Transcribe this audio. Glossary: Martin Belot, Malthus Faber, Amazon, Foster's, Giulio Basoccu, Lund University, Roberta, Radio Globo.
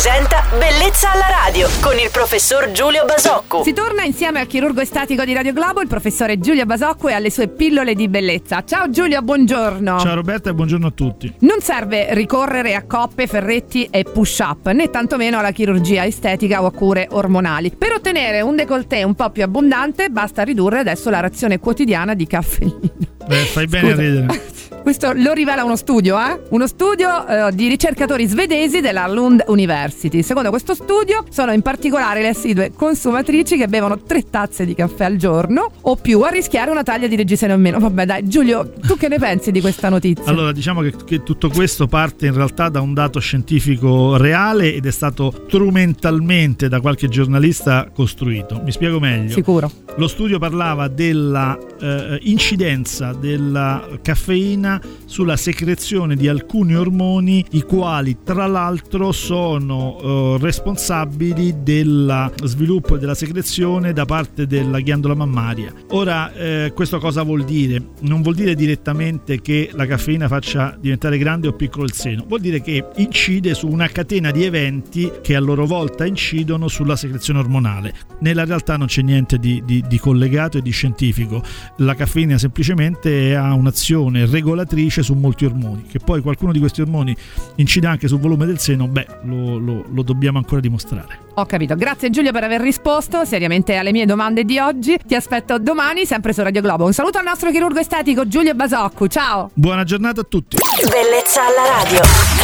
presenta Bellezza alla radio con il professor Giulio Basoccu. Si torna insieme al chirurgo estetico di Radio Globo, il professore Giulio Basoccu, e alle sue pillole di bellezza. Ciao Giulio, buongiorno. Ciao Roberta e buongiorno a tutti. Non serve ricorrere a coppe, ferretti e push up, né tantomeno alla chirurgia estetica o a cure ormonali. Per ottenere un décolleté un po' più abbondante basta ridurre adesso la razione quotidiana di caffeina. Fai bene a ridere. Questo lo rivela uno studio, Uno studio di ricercatori svedesi della Lund University. Secondo questo studio sono in particolare le assidue consumatrici che bevono 3 tazze di caffè al giorno o più a rischiare una taglia di reggiseno in meno. Vabbè dai Giulio, tu che ne pensi di questa notizia? Allora, diciamo che tutto questo parte in realtà da un dato scientifico reale ed è stato strumentalmente da qualche giornalista costruito. Mi spiego meglio. Sicuro. Lo studio parlava della incidenza della caffeina sulla secrezione di alcuni ormoni, i quali tra l'altro sono responsabili del sviluppo della secrezione da parte della ghiandola mammaria. Ora questo cosa vuol dire? Non vuol dire direttamente che la caffeina faccia diventare grande o piccolo il seno, vuol dire che incide su una catena di eventi che a loro volta incidono sulla secrezione ormonale. Nella realtà non c'è niente di collegato e di scientifico. La caffeina semplicemente ha un'azione regolatrice su molti ormoni. Che poi qualcuno di questi ormoni incida anche sul volume del seno, lo dobbiamo ancora dimostrare. Ho capito, grazie Giulio per aver risposto seriamente alle mie domande di oggi. Ti aspetto domani sempre su Radio Globo. Un saluto al nostro chirurgo estetico Giulio Basoccu, ciao. Buona giornata a tutti. Bellezza alla radio.